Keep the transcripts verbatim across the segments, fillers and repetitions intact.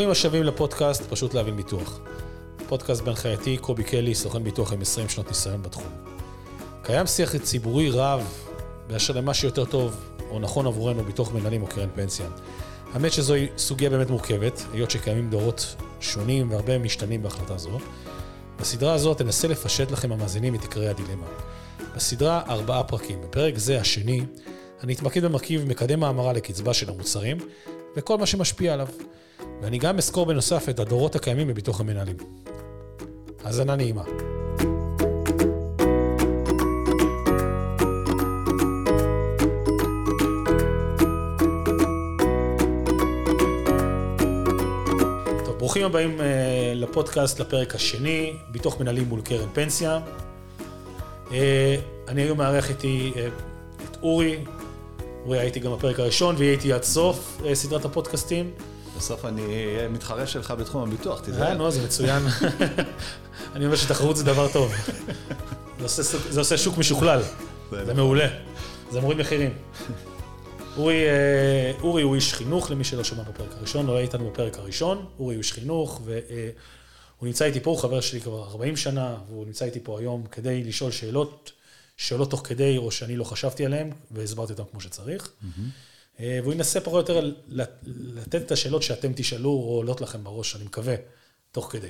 ברוכים השבים לפודקאסט פשוט להבין ביטוח. פודקאסט בן חייתי, קובי קלי, סוכן ביטוח עם עשרים שנות ניסיון בתחום. קיים שיח ציבורי רב באשר למה שיותר טוב או נכון עבורנו ביטוח מנהלים או קרן פנסיה. האמת שזו סוגיה באמת מורכבת, היות שקיימים דורות שונים והרבה משתנים בהחלטה זו. בסדרה הזאת אנסה לפשט לכם המאזינים את עיקרי הדילמה. בסדרה ארבעה פרקים. בפרק זה השני אני אתמקד במרכיב מקדם ההמרה לקצבה של המוצרים וכל מה שמשפיע עליו. ואני גם אזכור בנוסף את הדורות הקיימים בביטוח המנהלים. האזנה נעימה. טוב, ברוכים הבאים לפודקאסט לפרק השני, ביטוח מנהלים מול קרן פנסיה. אני היום מארח איתי את אורי. אורי הייתי גם בפרק הראשון והייתי עד סוף סדרת הפודקאסטים. בסוף אני מתחרה שלך בתחום הביטוח, תדע. נו, זה מצוין. אני אומר שתחרות זה דבר טוב. זה עושה שוק משוכלל. זה מעולה. זה מוריד מחירים. אורי הוא איש חינוך, למי שלא שמע בפרק הראשון, לא היה איתנו בפרק הראשון. אורי הוא איש חינוך, והוא נמצא איתי פה, הוא חבר שלי כבר ארבעים שנה, והוא נמצא איתי פה היום כדי לשאול שאלות, שאלות תוך כדי, או שאני לא חשבתי עליהן, והסברתי אותן כמו שצריך. והוא ינסה פחות או יותר לתת את השאלות שאתם תשאלו או עולות לכם בראש, אני מקווה, תוך כדי.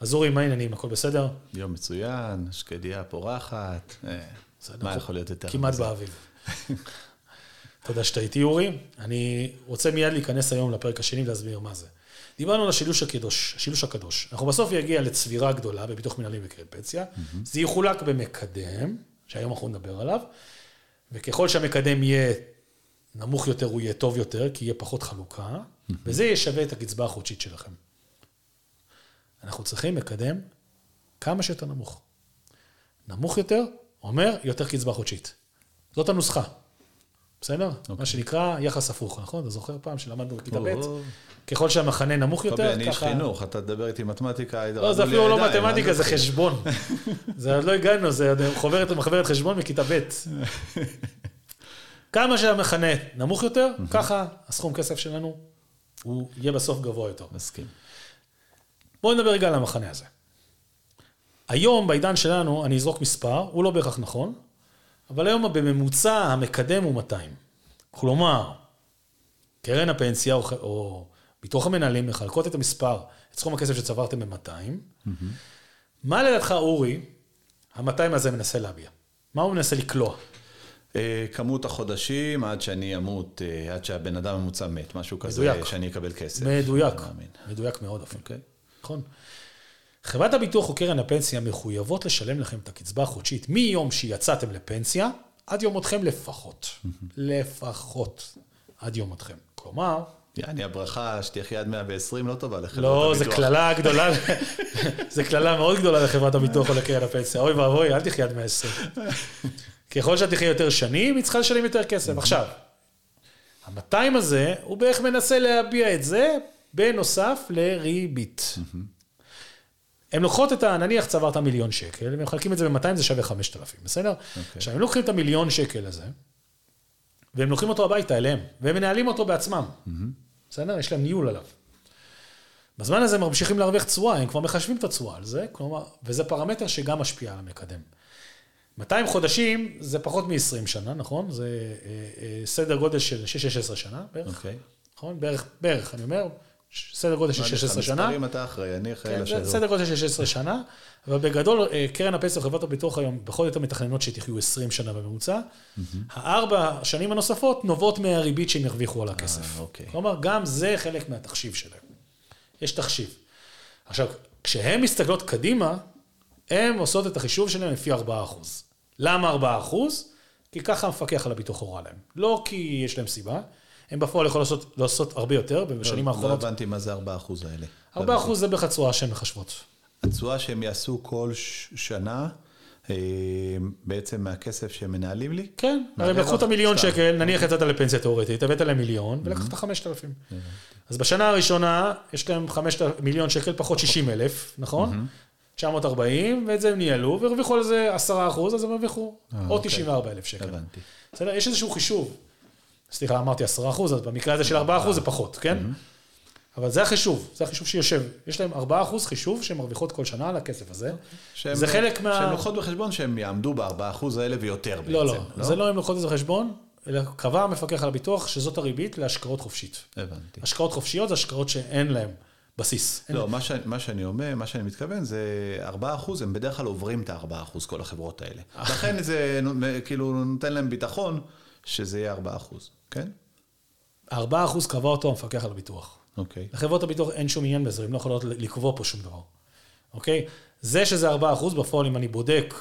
אז אורי, מה העניינים? הכל בסדר? יום מצוין, שקדיה פורחת, מה יכול להיות יותר? כמעט באביב. תודה שאתה איתי, אורי. אני רוצה מיד להיכנס היום לפרק השני ולהסביר מה זה. דיברנו על השילוש הקדוש, השילוש הקדוש. אנחנו בסוף יגיע לצבירה גדולה בביטוח מנהלים וקרן פנסיה. זה יחולק במקדם, שהיום אנחנו נדבר עליו, וככל שהמקדם יהיה נמוך יותר הוא יהיה טוב יותר, כי יהיה פחות חלוקה, וזה ישווה את הקצבה החודשית שלכם. אנחנו צריכים לקדם כמה שיותר נמוך. נמוך יותר אומר יותר קצבה חודשית. זאת הנוסחה. בסדר? Okay. מה שנקרא יחס הפוך, נכון? אתה זוכר פעם שלמדנו בכיתה ב', ככל שהמחנה נמוך יותר, ככה... קובי, אני איש חינוך, אתה תדבר איתי מתמטיקה... לא, זה אפילו לא מתמטיקה, זה חשבון. זה עוד לא הגענו, זה חוברת ומחברת חשבון מכיתה ב'. כמה שהמחנה נמוך יותר, ככה הסכום כסף שלנו הוא יהיה בסוף גבוה יותר. מסכים. בואו נדבר רגע על המחנה הזה. היום בעידן שלנו אני אזרוק מספר, הוא לא בהכרח נכון, אבל היום בממוצע המקדם הוא מאתיים. כלומר, קרן הפנסיה או, או ביטוח המנהלים מחלקות את המספר, את סכום הכסף שצברתם ב-מאתיים. מה לדעתך אורי, ה-מאתיים הזה מנסה להביע? מה הוא מנסה לקלוע? כמות החודשים עד שאני אמות, עד שהבן אדם המוצא מת, משהו כזה שאני אקבל כסף. מדויק, מדויק מאוד אפילו. נכון. חברת הביטוח או קרן הפנסיה מחויבות לשלם לכם את הקצבה החודשית מיום שיצאתם לפנסיה עד יום מותכם לפחות. לפחות עד יום מותכם. כלומר... יעני, הברכה שתחיה עד מאה ועשרים לא טובה לחברת הביטוח. לא, זה כללה גדולה, זה כללה מאוד גדולה לחברת הביטוח או לקרן הפנסיה. אוי ואבוי, אל תחיה עד מאה ועשרים. ככל שאת תחיה יותר שנים, היא צריכה לשלם יותר כסף. עכשיו, ה-מאתיים הזה, הוא בערך מנסה להביע את זה, בנוסף לריבית. הם לוקחות את ה... נניח צברת מיליון שקל, והם חלקים את זה ב-מאתיים, זה שווה חמשת אלפים, בסדר? עכשיו, הם לוקחים את המיליון שקל הזה, והם לוקחים אותו הביתה אליהם, והם מנהלים אותו בעצמם. בסדר? יש להם ניהול עליו. בזמן הזה הם ממשיכים להרוויח תשואה, הם כבר מחשבים את התשואה על זה, כלומר, וזה פרמטר שגם משפיע על המקדם. מאתיים חודשים זה פחות מ-עשרים שנה, נכון? זה סדר גודל של שש עשרה שנה בערך. נכון? בערך, בערך, אני אומר, סדר גודל של שש עשרה שנה. המספרים אתה אחרי, אני אחרי לשאלות. סדר גודל של שש עשרה שנה, אבל בגדול, קרן הפנסיה וחברת הביטוח היום, בכל זאת מתכננות שתחיו עשרים שנה בממוצע. הארבע שנים הנוספות נובעות מהריבית שהם הרוויחו על הכסף. כלומר, גם זה חלק מהתחשיב שלהם. יש תחשיב. עכשיו, כשהם מסתכלות קדימה, הם עושות את החישוב שלהם לפי ארבעה אחוז. למה ארבעה אחוז? כי ככה המפקח על הביטוח הורה להם. לא כי יש להם סיבה, הם בפועל יכולים לעשות, לעשות הרבה יותר, ובשנים האחרונות... לא הבנתי מה זה ארבעה אחוז האלה. ארבעה אחוז זה בערך הצורה שהן מחשבות. הצורה שהם יעשו כל שנה, בעצם מהכסף שהם מנהלים לי? כן, הרי לקחו את המיליון שקל, נניח יצאת לפנסיה תיאורטית, הבאת להם מיליון, ולקחת חמשת אלפים. אז בשנה הראשונה, יש להם חמשת מיליון שקל פחות שישים אלף, נכון? תשע מאות וארבעים, ואת זה הם ניהלו, והרוויחו על זה עשרה אחוז, אז הם הרוויחו עוד תשעים וארבע אלף שקל. הבנתי. בסדר, יש איזשהו חישוב. סליחה, אמרתי עשרה אחוז, אז במקרה הזה של ארבעה אחוז זה פחות, כן? אבל זה החישוב, זה החישוב שיושב. יש להם ארבעה אחוז חישוב שהן מרוויחות כל שנה על הכסף הזה. זה חלק מה... שהן לוקחות בחשבון שהן יעמדו ב-ארבעה אחוז האלה ויותר בעצם. לא, לא, זה לא הן לוקחות את זה בחשבון, אלא קבע המפקח על הביטוח שזאת הריבית להשקעות חופשית. הבנתי. השקעות חופשיות זה השקעות שאין להן בסיס. לא, מה שאני, מה שאני אומר, מה שאני מתכוון, זה ארבעה אחוז, הם בדרך כלל עוברים את ה-ארבעה אחוז כל החברות האלה. לכן זה כאילו נותן להם ביטחון שזה יהיה ארבעה אחוז, כן? ארבעה אחוז קבע אותו המפקח על הביטוח. אוקיי. לחברות הביטוח אין שום עניין בזה, הם לא יכולות לקבוע פה שום דבר. אוקיי? זה שזה ארבעה אחוז, בפועל אם אני בודק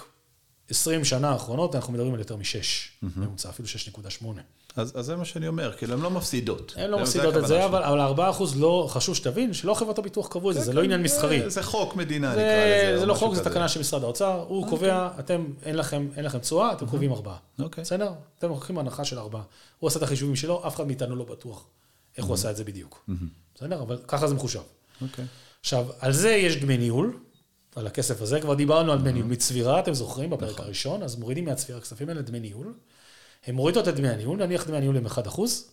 עשרים שנה האחרונות, אנחנו מדברים על יותר מ-שש, ממוצע, אפילו שש נקודה שמונה. אז זה מה שאני אומר, כאילו הן לא מפסידות. הן לא מפסידות את זה, אבל ארבעה אחוז לא חשוב שתבין, שלא חברת הביטוח קבעו את זה, זה לא עניין מסחרי. זה חוק מדינה נקרא לזה. זה לא חוק, זה תקנה של משרד האוצר, הוא קובע, אתם, אין לכם צועה, אתם קובעים ארבעה. בסדר? אתם לוקחים הנחה של ארבעה. הוא עשה את החישובים שלו, אף אחד מאיתנו לא בטוח איך הוא עשה את זה בדיוק. בסדר? אבל ככה זה מחושב. עכשיו, על זה יש דמי ניהול. על הכסף הזה, כבר דיברנו על דמי ניהול. מצבירה, אתם זוכרים, בפרק הראשון, אז מורידים מהצבירה, הכספים האלה דמי ניהול. הם מורידו את דמי הניהול, נניח דמי הניהול הם אחד אחוז,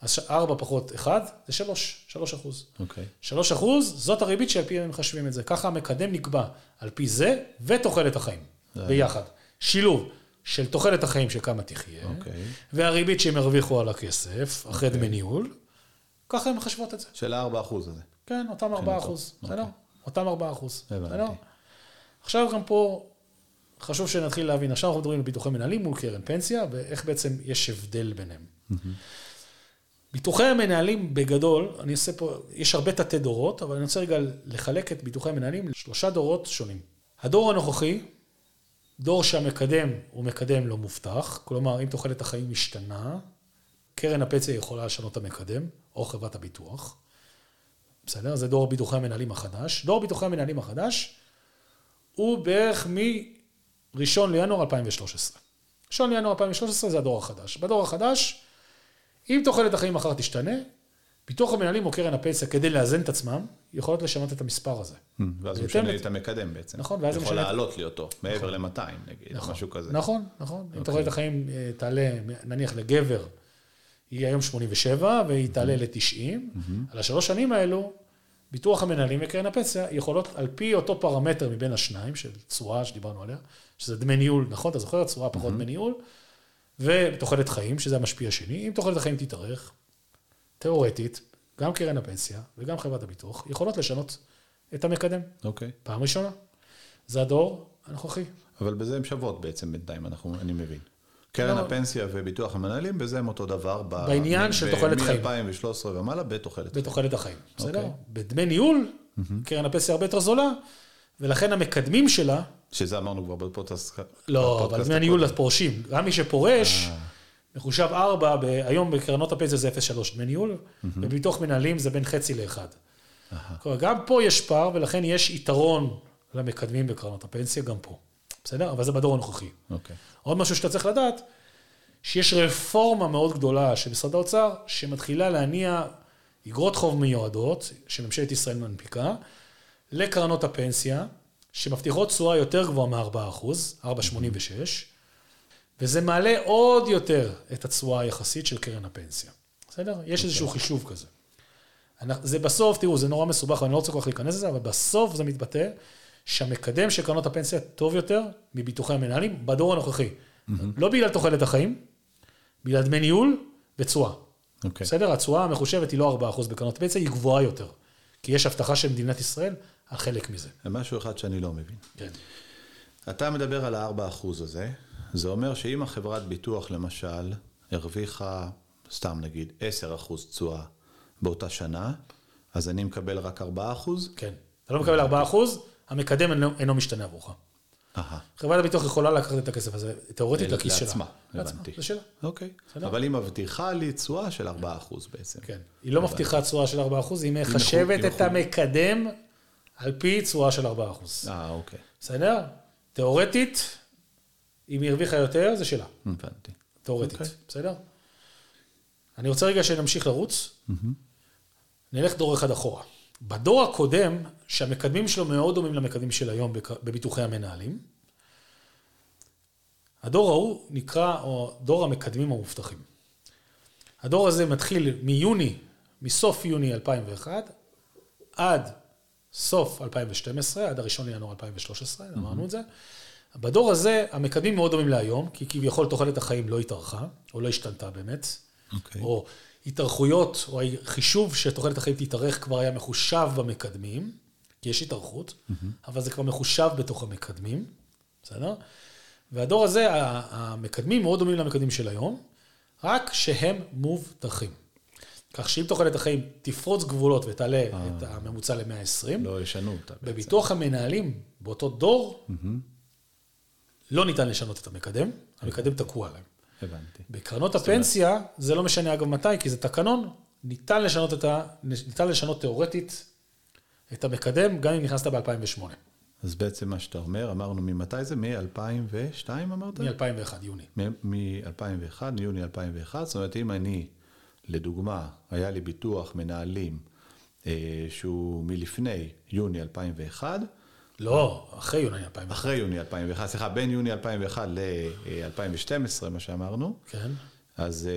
אז ארבע פחות אחד, זה שלוש, שלוש אחוז. אוקיי. שלוש אחוז, זאת הריבית שעל פי הם חשבים את זה. ככה המקדם נקבע על פי זה, ותוחלת החיים, ביחד. שילוב של תוחלת החיים שכמה תחיה, והריבית שהם הרוויחו על הכסף, אחרי דמי ניהול, ככה הם חשבות את זה. של ארבעה אחוז הזה. כן, אותם ארבעה אחוז, בסדר? אותם ארבעה אחוז. עכשיו גם פה חשוב שנתחיל להבין, עכשיו אנחנו מדברים על ביטוחי מנהלים מול קרן פנסיה, ואיך בעצם יש הבדל ביניהם. ביטוחי המנהלים בגדול, אני עושה פה, יש הרבה תתי דורות, אבל אני רוצה רגע לחלק את ביטוחי המנהלים לשלושה דורות שונים. הדור הנוכחי, דור שהמקדם הוא מקדם לא מובטח, כלומר, אם תוחלת החיים משתנה, קרן הפנסיה יכולה לשנות את המקדם, או חברת הביטוח. בסדר? זה דור ביטוחי המנהלים החדש. דור ביטוחי המנהלים החדש הוא בערך מראשון לינואר אלפיים ושלוש עשרה. ראשון לינואר אלפיים ושלוש עשרה זה הדור החדש. בדור החדש, אם תוחלת החיים מחר תשתנה, ביטוח המנהלים או קרן הפנסיה, כדי לאזן את עצמם, יכולות לשנות את המספר הזה. ואז הוא משנה את המקדם בעצם. נכון. יכול לעלות לי אותו, מעבר ל-מאתיים, נגיד, משהו כזה. נכון, נכון. אם תוחלת החיים תעלה, נניח לגבר, היא היום שמונים ושבע, והיא תעלה ל-תשעים. על השלוש שנים האלו, ביטוח המנהלים וקרן הפנסיה יכולות, על פי אותו פרמטר מבין השניים, של צורה שדיברנו עליה, שזה דמי ניהול, נכון? אתה זוכר? צורה פחות דמי ניהול, ותוחלת חיים, שזה המשפיע השני. אם תוחלת החיים תתארך, תיאורטית, גם קרן הפנסיה וגם חברת הביטוח, יכולות לשנות את המקדם. אוקיי. פעם ראשונה. זה הדור הנוכחי. אבל בזה הם שוות בעצם בינתיים, אני מבין. קרן הפנסיה וביטוח המנהלים, בזה הם אותו דבר. בעניין של תוחלת חיים. מ-אלפיים ושלוש עשרה ומעלה, בתוחלת חיים. בתוחלת החיים. בסדר? בדמי ניהול, קרן הפנסיה הרבה יותר זולה, ולכן המקדמים שלה... שזה אמרנו כבר בפודקאסט... לא, אבל דמי הניהול לפורשים. גם מי שפורש, מחושב ארבע, היום בקרנות הפנסיה זה אפס נקודה שלוש דמי ניהול, ובביטוח מנהלים זה בין חצי לאחד. גם פה יש פער, ולכן יש יתרון למקדמים בקרנות הפנסיה, גם פה. בסדר? אבל זה בדור הנוכחי. אוקיי. עוד משהו שאתה צריך לדעת, שיש רפורמה מאוד גדולה של משרד האוצר, שמתחילה להניע אגרות חוב מיועדות, שממשלת ישראל מנפיקה, לקרנות הפנסיה, שמבטיחות תשואה יותר גבוהה מ-ארבעה אחוז, ארבע נקודה שמונים ושש, וזה מעלה עוד יותר את התשואה היחסית של קרן הפנסיה. בסדר? יש איזשהו חישוב כזה. זה בסוף, תראו, זה נורא מסובך, ואני לא רוצה כל כך להיכנס לזה, אבל בסוף זה מתבטא, שהמקדם של קרנות הפנסיה טוב יותר מביטוחי המנהלים בדור הנוכחי. לא בגלל תוחלת החיים, בגלל דמי ניהול ותשואה. בסדר? התשואה המחושבת היא לא ארבעה אחוז בקרנות הפנסיה, היא גבוהה יותר. כי יש הבטחה של מדינת ישראל על חלק מזה. משהו אחד שאני לא מבין. כן. אתה מדבר על ה-ארבעה אחוז הזה, זה אומר שאם החברת ביטוח למשל הרוויחה, סתם נגיד, עשרה אחוז תשואה באותה שנה, אז אני מקבל רק ארבעה אחוז? כן. אתה לא מקבל ארבעה אחוז? המקדם אינו, אינו משתנה עבורך. חברת הביטוח יכולה לקחת את הכסף הזה, תיאורטית לכיס שלה. לעצמה, הבנתי. זה שלה. אוקיי. אבל היא מבטיחה לי תשואה של ארבעה אחוז בעצם. כן. היא לא מבטיחה תשואה של ארבעה אחוז, היא מחשבת את המקדם על פי תשואה של ארבעה אחוז. אה, אוקיי. בסדר? תיאורטית, אם היא הרוויחה יותר, זה שלה. הבנתי. תיאורטית, בסדר? אני רוצה רגע שנמשיך לרוץ. נלך דור אחד אחורה. בדור הקודם, שהמקדמים שלו מאוד דומים למקדמים של היום בביטוחי המנהלים, הדור ההוא נקרא, או דור המקדמים המובטחים. הדור הזה מתחיל מיוני, מסוף יוני אלפיים ואחת, עד סוף אלפיים ושתים עשרה, עד הראשון לינואר אלפיים ושלוש עשרה, mm-hmm. אמרנו את זה. בדור הזה, המקדמים מאוד דומים להיום, כי כביכול תוחלת החיים לא התארכה, או לא השתנתה באמת, okay. או התארכויות, או חישוב שתוחלת החיים תתארך כבר היה מחושב במקדמים, כי יש התארכות, mm-hmm. אבל זה כבר מחושב בתוך המקדמים, בסדר? והדור הזה, המקדמים מאוד דומים למקדמים של היום, רק שהם מובטחים. כך שאם תוחלת החיים תפרוץ גבולות ותעלה את הממוצע ל-מאה ועשרים, לא ישנו אותה. בביטוח המנהלים, באותו דור, לא ניתן לשנות את המקדם, המקדם תקוע להם. הבנתי. בקרנות הפנסיה, זה לא משנה אגב מתי, כי זה תקנון, ניתן לשנות את ה... ניתן לשנות תיאורטית את המקדם, גם אם נכנסת ב-אלפיים ושמונה. אז בעצם מה שאתה אומר, אמרנו ממתי זה? מ-אלפיים ושתיים אמרת? מ-אלפיים ואחת, יוני. מ-אלפיים ואחת, יוני אלפיים ואחת, זאת אומרת, אם אני... לדוגמה, היה לי ביטוח מנהלים שהוא מלפני יוני אלפיים ואחת. לא, אחרי יוני אלפיים ואחת. אחרי יוני אלפיים ואחת, סליחה, בין יוני אלפיים ואחת ל-אלפיים ושתים עשרה, מה שאמרנו. כן. אז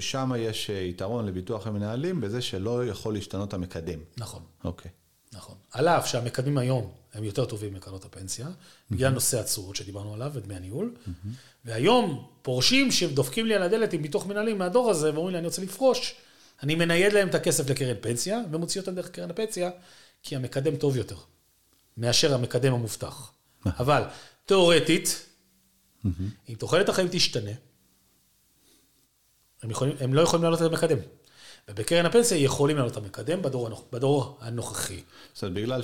שם יש יתרון לביטוח המנהלים בזה שלא יכול להשתנות המקדם. נכון. אוקיי. נכון. עליו שהמקדמים היום הם יותר טובים מקרנות הפנסיה, בגלל נושא הצורות שדיברנו עליו ודמי הניהול, והיום פורשים שדופקים לי על הדלת עם ביטוח מנהלים מהדור הזה, ואומרים לי, אני רוצה לפרוש, אני מנייד להם את הכסף לקרן פנסיה, ומוציא אותם דרך קרן הפנסיה, כי המקדם טוב יותר, מאשר המקדם המובטח. אבל, תיאורטית, אם תוחלת החיים תשתנה, הם, יכולים, הם לא יכולים לעלות את המקדם. ובקרן הפנסיה יכולים לעלות המקדם בדור הנוכחי. זאת אומרת, בגלל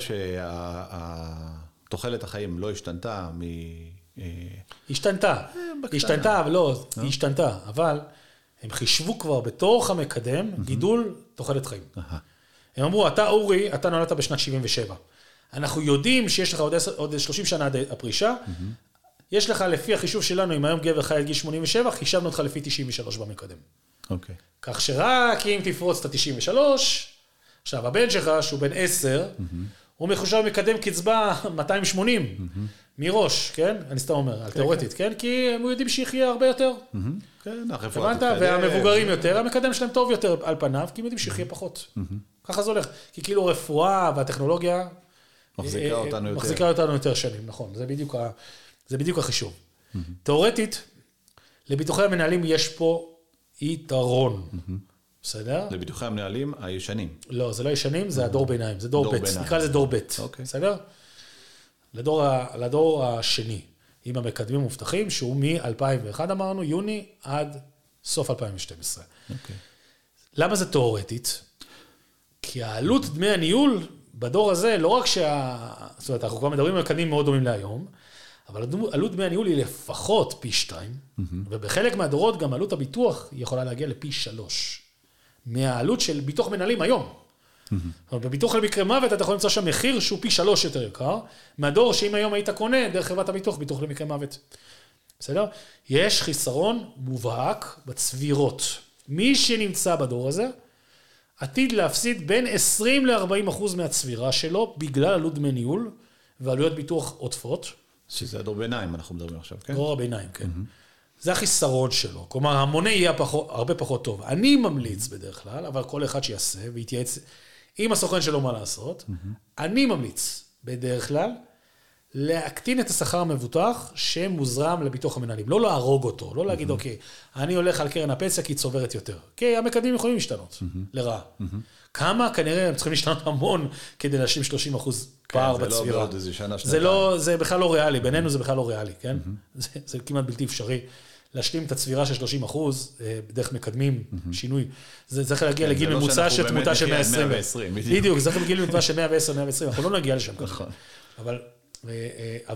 שתוחלת החיים לא השתנתה מ... השתנתה. השתנתה, אבל לא, היא השתנתה. אבל הם חישבו כבר בתוך המקדם גידול תוחלת חיים. הם אמרו, אתה אורי, אתה נולדת בשנת שבעים ושבע. אנחנו יודעים שיש לך עוד שלושים שנה עד הפרישה. יש לך לפי החישוב שלנו, אם היום גבר חי עד גיל שמונים ושבע, חישבנו אותך לפי תשעים ושלוש במקדם. אוקיי. כך שרק אם תפרוץ את ה-תשעים ושלוש, עכשיו הבן שלך, שהוא בן עשר, הוא מחושב מקדם קצבה מאתיים ושמונים מראש, כן? אני סתם אומר, על תיאורטית, כן? כי הם יודעים שיחיה הרבה יותר. כן, הרפואה תתקדם. והמבוגרים יותר, המקדם שלהם טוב יותר על פניו, כי הם יודעים שיחיה פחות. ככה זה הולך. כי כאילו הרפואה והטכנולוגיה מחזיקה אותנו יותר שנים, נכון. זה בדיוק החישוב. תיאורטית, לביטוחי המנהלים יש פה יתרון. בסדר? זה ביטוחי המנהלים הישנים. לא, זה לא ישנים, זה הדור ביניים, זה דור ב', נקרא לזה דור ב', בסדר? לדור השני, עם המקדמים מובטחים, שהוא מ-אלפיים ואחת אמרנו, יוני עד סוף אלפיים ושתים עשרה. למה זה תיאורטית? כי העלות דמי הניהול בדור הזה, לא רק שה... זאת אומרת, אנחנו כבר מדברים על מקדמים מאוד דומים להיום, אבל עלות דמי הניהול היא לפחות פי שתיים, ובחלק מהדורות גם עלות הביטוח יכולה להגיע לפי שלוש. מהעלות של ביטוח מנהלים היום. בביטוח למקרה מוות אתה יכול למצוא שם מחיר שהוא פי שלוש יותר יקר, מהדור שאם היום היית קונה דרך חברת הביטוח, ביטוח למקרה מוות. בסדר? יש חיסרון מובהק בצבירות. מי שנמצא בדור הזה, עתיד להפסיד בין עשרים עד ארבעים אחוז מהצבירה שלו, בגלל עלות דמי ניהול ועלויות ביטוח עודפות, שזה הדור ביניים, אנחנו מדברים עכשיו, כן? דור הביניים, כן. Mm-hmm. זה החיסרון שלו. כלומר, המונה יהיה פחות, הרבה פחות טוב. אני ממליץ בדרך כלל, אבל כל אחד שיעשה והתייעץ עם הסוכן שלו מה לעשות, mm-hmm. אני ממליץ בדרך כלל להקטין את השכר המבוטח שמוזרם לביטוח המנהלים. לא להרוג אותו, לא להגיד, mm-hmm. אוקיי, אני הולך על קרן הפנסיה כי היא צוברת יותר. כי המקדמים יכולים להשתנות, mm-hmm. לרעה. Mm-hmm. כמה? כנראה הם צריכים להשתנות המון כדי להשלים שלושים אחוז. פער בצבירה. זה לא, זה בכלל לא ריאלי, בינינו זה בכלל לא ריאלי, כן? זה כמעט בלתי אפשרי. להשלים את הצבירה של שלושים אחוז, בדרך מקדמים, שינוי. זה צריך להגיע לגיל ממוצע של תמותה של מאה ועשרים. בדיוק, זה צריך להגיע לתמותה של מאה ועשר, מאה ועשרים, אנחנו לא נגיע לשם ככה. אבל,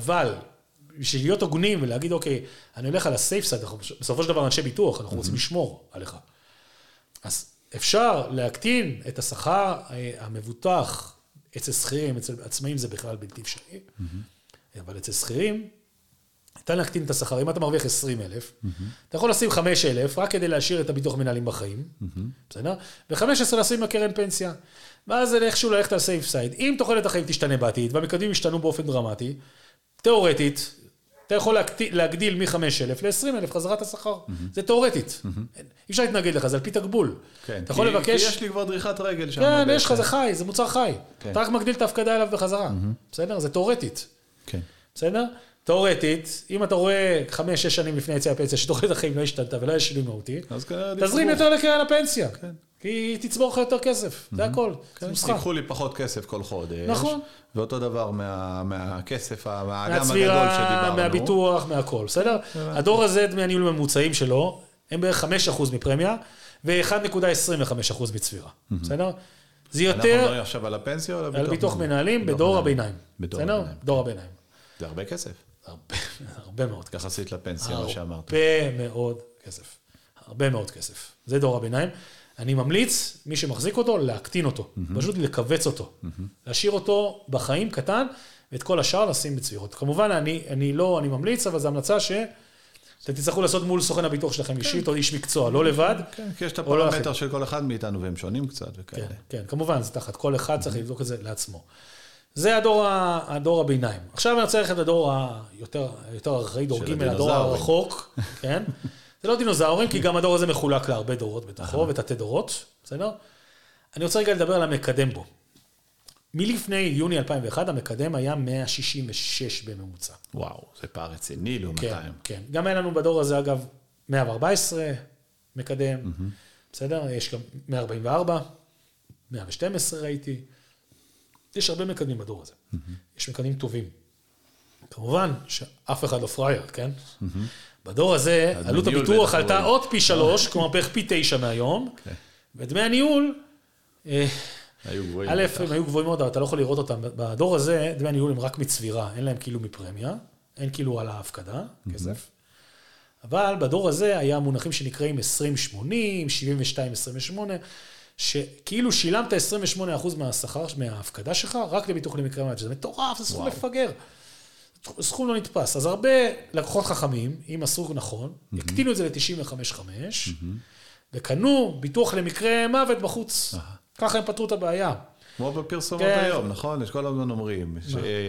אבל, בשביל להיות הוגנים ולהגיד, אוקיי, אני הולך על הסייף סייד, בסופו של דבר אנשי ביטוח, אנחנו רוצים לשמור עליך. אז אפשר להקטין את השכר המבוטח, אצל שכירים, אצל עצמאים זה בכלל בלתי אפשרי, אבל אצל שכירים, ניתן להקטין את השכר, אם אתה מרוויח עשרים אלף, אתה יכול לשים חמישה אלף, רק כדי להשאיר את הביטוח מנהלים בחיים, בסדר? ו-חמישה עשר לשים הקרן פנסיה, ואז איכשהו ללכת על סייף סייד, אם תוחלת החיים תשתנה בעתיד, והמקדמים ישתנו באופן דרמטי, תיאורטית, אתה יכול להגדיל מ-חמשת אלפים ל-עשרים אלף חזרת השכר. זה תיאורטית. אי אפשר להתנגד לך, זה על פי תגבול. אתה יכול לבקש... כי יש לי כבר דריכת רגל שם. כן, יש לך, זה חי, זה מוצר חי. אתה רק מגדיל את ההפקדה אליו בחזרה. בסדר? זה תיאורטית. בסדר? תיאורטית, אם אתה רואה חמש שש שנים לפני יציאה הפנסיה, שתוחלת החיים לא השתנתה ולא יש שינוי מהותי, תזרים יותר לקרן הפנסיה. כי היא תצבור לך יותר כסף, זה הכל. תיקחו לי פחות כסף כל חודש. נכון. ואותו דבר מהכסף, מהאגם הגדול שדיברנו. מהביטוח, מהכל, בסדר? הדור הזה, מהניהול הממוצעים שלו, הם בערך חמישה אחוז מפרמיה, ו-אחד נקודה עשרים וחמישה אחוז בצבירה, בסדר? זה יותר... אנחנו לא עכשיו על הפנסיה או על ביטוח מנהלים? בדור הביניים. בדור הביניים. זה הרבה כסף. הרבה מאוד. יחסית לפנסיה, מה שאמרת. הרבה מאוד כסף. הרבה מאוד כסף. זה דור הביניים. אני ממליץ, מי שמחזיק אותו, להקטין אותו. Mm-hmm. פשוט לקבץ אותו. Mm-hmm. להשאיר אותו בחיים קטן, ואת כל השאר לשים בצבירות. כמובן, אני, אני לא, אני ממליץ, אבל זו המלצה ש... אתם תצטרכו לעשות מול סוכן הביטוח שלכם אישית, או איש מקצוע, לא לבד. כן, כי יש את הפרמטר של כל אחד מאיתנו, והם שונים קצת וכאלה. כן, כן, כמובן, זה תחת. כל אחד צריך לבדוק את זה לעצמו. זה הדור, הדור הביניים. עכשיו אני רוצה ללכת לדור היותר, יותר אחרי, דור ג' הדור הרחוק, כן? זה לא דינוזאורים, כי גם הדור הזה מחולק להרבה דורות בתוכו, ותתי דורות, בסדר? אני רוצה רגע לדבר על המקדם בו. מלפני יוני אלפיים ואחת, המקדם היה מאה שישים ושש בממוצע. וואו, זה פער רציני, לא מאתיים. כן, כן. גם היה לנו בדור הזה, אגב, מאה וארבע עשרה מקדם, בסדר? יש גם מאה ארבעים וארבע, מאה שתים עשרה ראיתי. יש הרבה מקדמים בדור הזה. יש מקדמים טובים. כמובן, שאף אחד לא פרייר, כן? בדור הזה, עלות הביטוח עלתה עוד פי שלוש, כלומר בערך פי תשע מהיום, ודמי הניהול, א', הם היו גבוהים מאוד, אבל אתה לא יכול לראות אותם. בדור הזה, דמי הניהול הם רק מצבירה, אין להם כאילו מפרמיה, אין כאילו על ההפקדה, כסף. אבל בדור הזה היה מונחים שנקראים עשרים שמונים, שבעים ושתיים עשרים ושמונה, שכאילו שילמת עשרים ושמונה אחוז מהשכר, מההפקדה שלך, רק לביטוח למקרה, שזה מטורף, זה סכום מפגר. סכום לא נתפס. אז הרבה לקוחות חכמים, אם עשו נכון, הקטינו את זה ל-תשעים וחמש נקודה חמש, וקנו ביטוח למקרה מוות בחוץ. ככה הם פתרו את הבעיה. כמו בפרסומות היום, נכון? יש כל הזמן אומרים,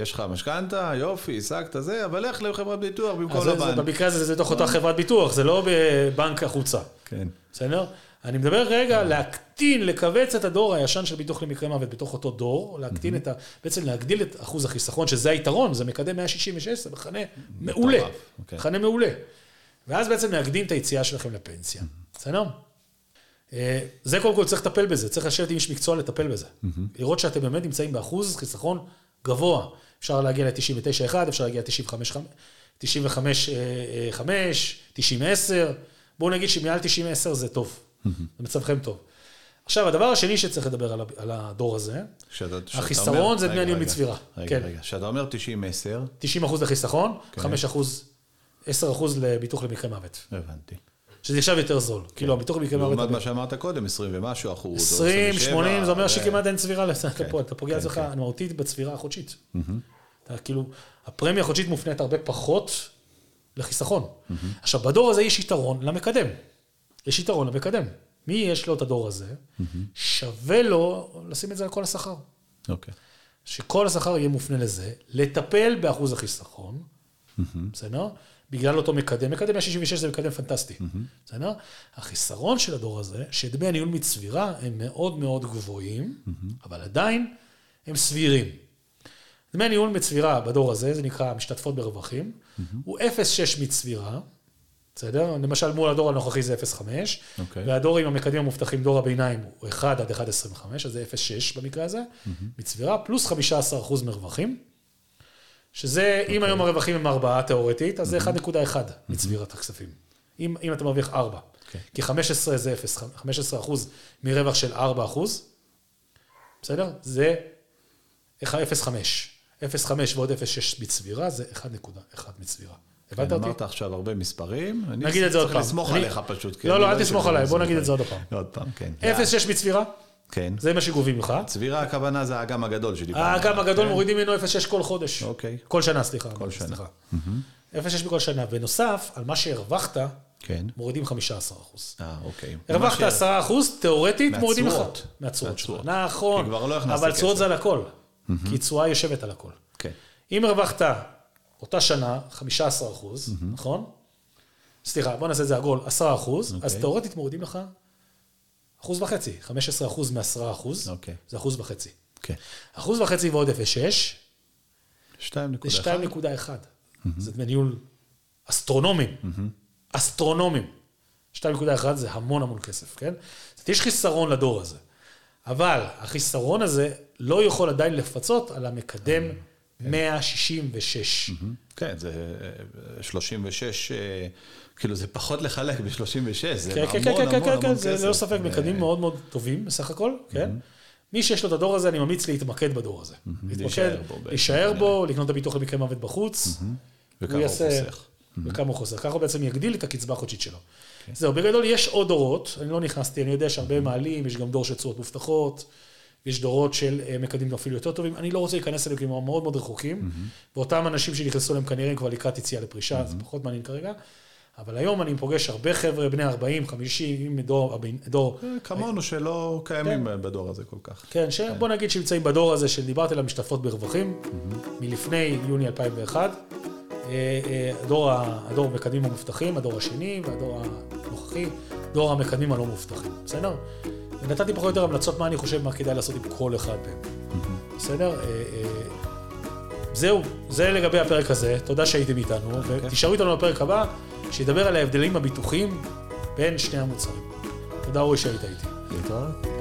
יש לך משכנתה, יופי, עסקת זה, אבל לך לחברת ביטוח במקום לבנק. במקרה הזה זה תוך אותה חברת ביטוח, זה לא בבנק החוצה. כן. בסדר? אני מדבר רגע להקטין, לקבץ את הדור הישן של ביטוח למקרה מוות בתוך אותו דור, להקטין את ה... בעצם להגדיל את אחוז החיסכון, שזה היתרון, זה מקדם מאה שישים ושש, זה מכנה מעולה, מכנה מעולה. ואז בעצם להקדים את היציאה שלכם לפנסיה. בסדר? זה קודם כל צריך לטפל בזה, צריך לשבת עם איש מקצוע לטפל בזה. לראות שאתם באמת נמצאים באחוז חיסכון גבוה. אפשר להגיע ל-תשעים ותשע נקודה אחת, אפשר להגיע ל-תשעים וחמש נקודה חמש, תשעים עשר, בואו נגיד שמעל תשעים עשר זה טוב. זה מצבכם טוב. עכשיו, הדבר השני שצריך לדבר על הדור הזה, החיסרון זה דמי הניהול מצבירה. רגע, רגע, שאתה אומר תשעים עשר. תשעים אחוז לחיסכון, חמישה אחוז, עשרה אחוז לביטוח למקרה מוות. הבנתי. שזה עכשיו יותר זול. כאילו, הביטוח למקרה מוות... לעומת מה שאמרת קודם, עשרים ומשהו אחוז. עשרים, שמונים, זה אומר שכמעט אין צבירה. אתה פוגע לצלך מהותית בצבירה החודשית. כאילו, הפרמיה החודשית מופנית הרבה פחות לחיסכון. עכשיו, בדור הזה יש יתרון למקדם. יש יתרון למקדם. מי יש לו את הדור הזה, שווה לו לשים את זה על כל השכר. אוקיי. שכל השכר יהיה מופנה לזה, לטפל באחוז החיסכון, בסדר? בגלל אותו מקדם. מקדם שישים ושש זה מקדם פנטסטי. בסדר? החיסרון של הדור הזה, שדמי הניהול מצבירה, הם מאוד מאוד גבוהים, אבל עדיין הם סבירים. דמי הניהול מצבירה בדור הזה, זה נקרא משתתפות ברווחים, הוא אפס נקודה שש מצבירה, בסדר? למשל מול הדור הנוכחי זה אפס נקודה חמש, והדור עם המקדים המובטחים, דור הביניים הוא אחד עד אחד נקודה עשרים וחמש, אז זה אפס נקודה שש במקרה הזה, מצבירה, פלוס חמישה עשר אחוז מרווחים, שזה, אם היום הרווחים הם ארבע תיאורטית, אז זה אחד נקודה אחת מצבירת הכספים, אם אתה מרוויח ארבע, כי חמש עשרה זה אפס, חמישה עשר אחוז מרווח של ארבע אחוז, בסדר? זה אפס נקודה חמש, אפס נקודה חמש ועוד אפס נקודה שש מצבירה, זה אחד נקודה אחת מצבירה. אמרת עכשיו הרבה מספרים, אני צריך לסמוך עליך פשוט. לא, לא, אל תסמוך עליי, בוא נגיד את זה עוד פעם. עוד פעם, כן. אפס נקודה שש מצבירה, זה מה שגובים לך. צבירה הכוונה זה האגם הגדול שלי. האגם הגדול מורידים ממנו אפס נקודה שש כל חודש. אוקיי. כל שנה, סליחה. כל שנה. אפס נקודה שש בכל שנה, ונוסף על מה שהרווחת, מורידים חמישה עשר אחוז. אה, אוקיי. הרווחת עשרה אחוז, תיאורטית מורידים לך. מהצורות שלך. נכון, אבל צורות זה על הכל. כי צורה יושבת על הכל. אם הרווחת אותה שנה, חמישה עשר אחוז, נכון? סליחה, בוא נעשה את זה עגול, עשרה אחוז, אז תאורטית מורידים לך אחוז וחצי, חמישה עשר אחוז מעשרה אחוז, זה אחוז וחצי. אחוז וחצי ועוד אפס נקודה שש, שתיים נקודה אחת. זה דמי ניהול אסטרונומים, אסטרונומים. שתיים נקודה אחת זה המון המון כסף, כן? זאת יש חיסרון לדור הזה. אבל החיסרון הזה לא יכול עדיין לפצות על המקדם מאה שישים ושש. כן, זה שלושים ושש, כאילו זה פחות לחלק ב-שלושים ושש, זה המון המון המון כסף. זה לא ספק, מקדמים מאוד מאוד טובים בסך הכל, כן? מי שיש לו את הדור הזה, אני ממליץ להתמקד בדור הזה. להתמקד, להישאר בו, לקנות את הביטוח למקרה מוות בחוץ, וכמה הוא חוסך. וכמה הוא חוסך. ככה הוא בעצם יגדיל את הקצבה החודשית שלו. זהו, בגדול יש עוד דורות, אני לא נכנסתי, אני יודע שהרבה מעלים, יש גם דור של צורות מובטחות, יש דורות של מקדמים אפילו יותר טובים, אני לא רוצה להיכנס אליהם, כי הם מאוד מאוד רחוקים, ואותם אנשים שנכנסו אליהם כנראה הם כבר לקראת יציאה לפרישה, זה פחות מעניין כרגע, אבל היום אני פוגש הרבה חבר'ה בני ארבעים, חמישים, דור... כמונו שלא קיימים בדור הזה כל כך. כן, בוא נגיד שנמצאים בדור הזה שדיברתי על המשתתפות ברווחים, מלפני יוני אלפיים ואחת, הדור, הדור המקדמים המובטחים, הדור השני והדור הנוכחי, דור המקדמים הלא מובטחים, בסדר? ונתתי פחות או יותר המלצות מה אני חושב מה כדאי לעשות עם כל אחד מהם, בסדר? זהו, זה לגבי הפרק הזה, תודה שהייתם איתנו, ותשארו איתנו בפרק הבא, שידבר על ההבדלים הביטוחיים בין שני המוצרים. תודה אורי שהיית איתי.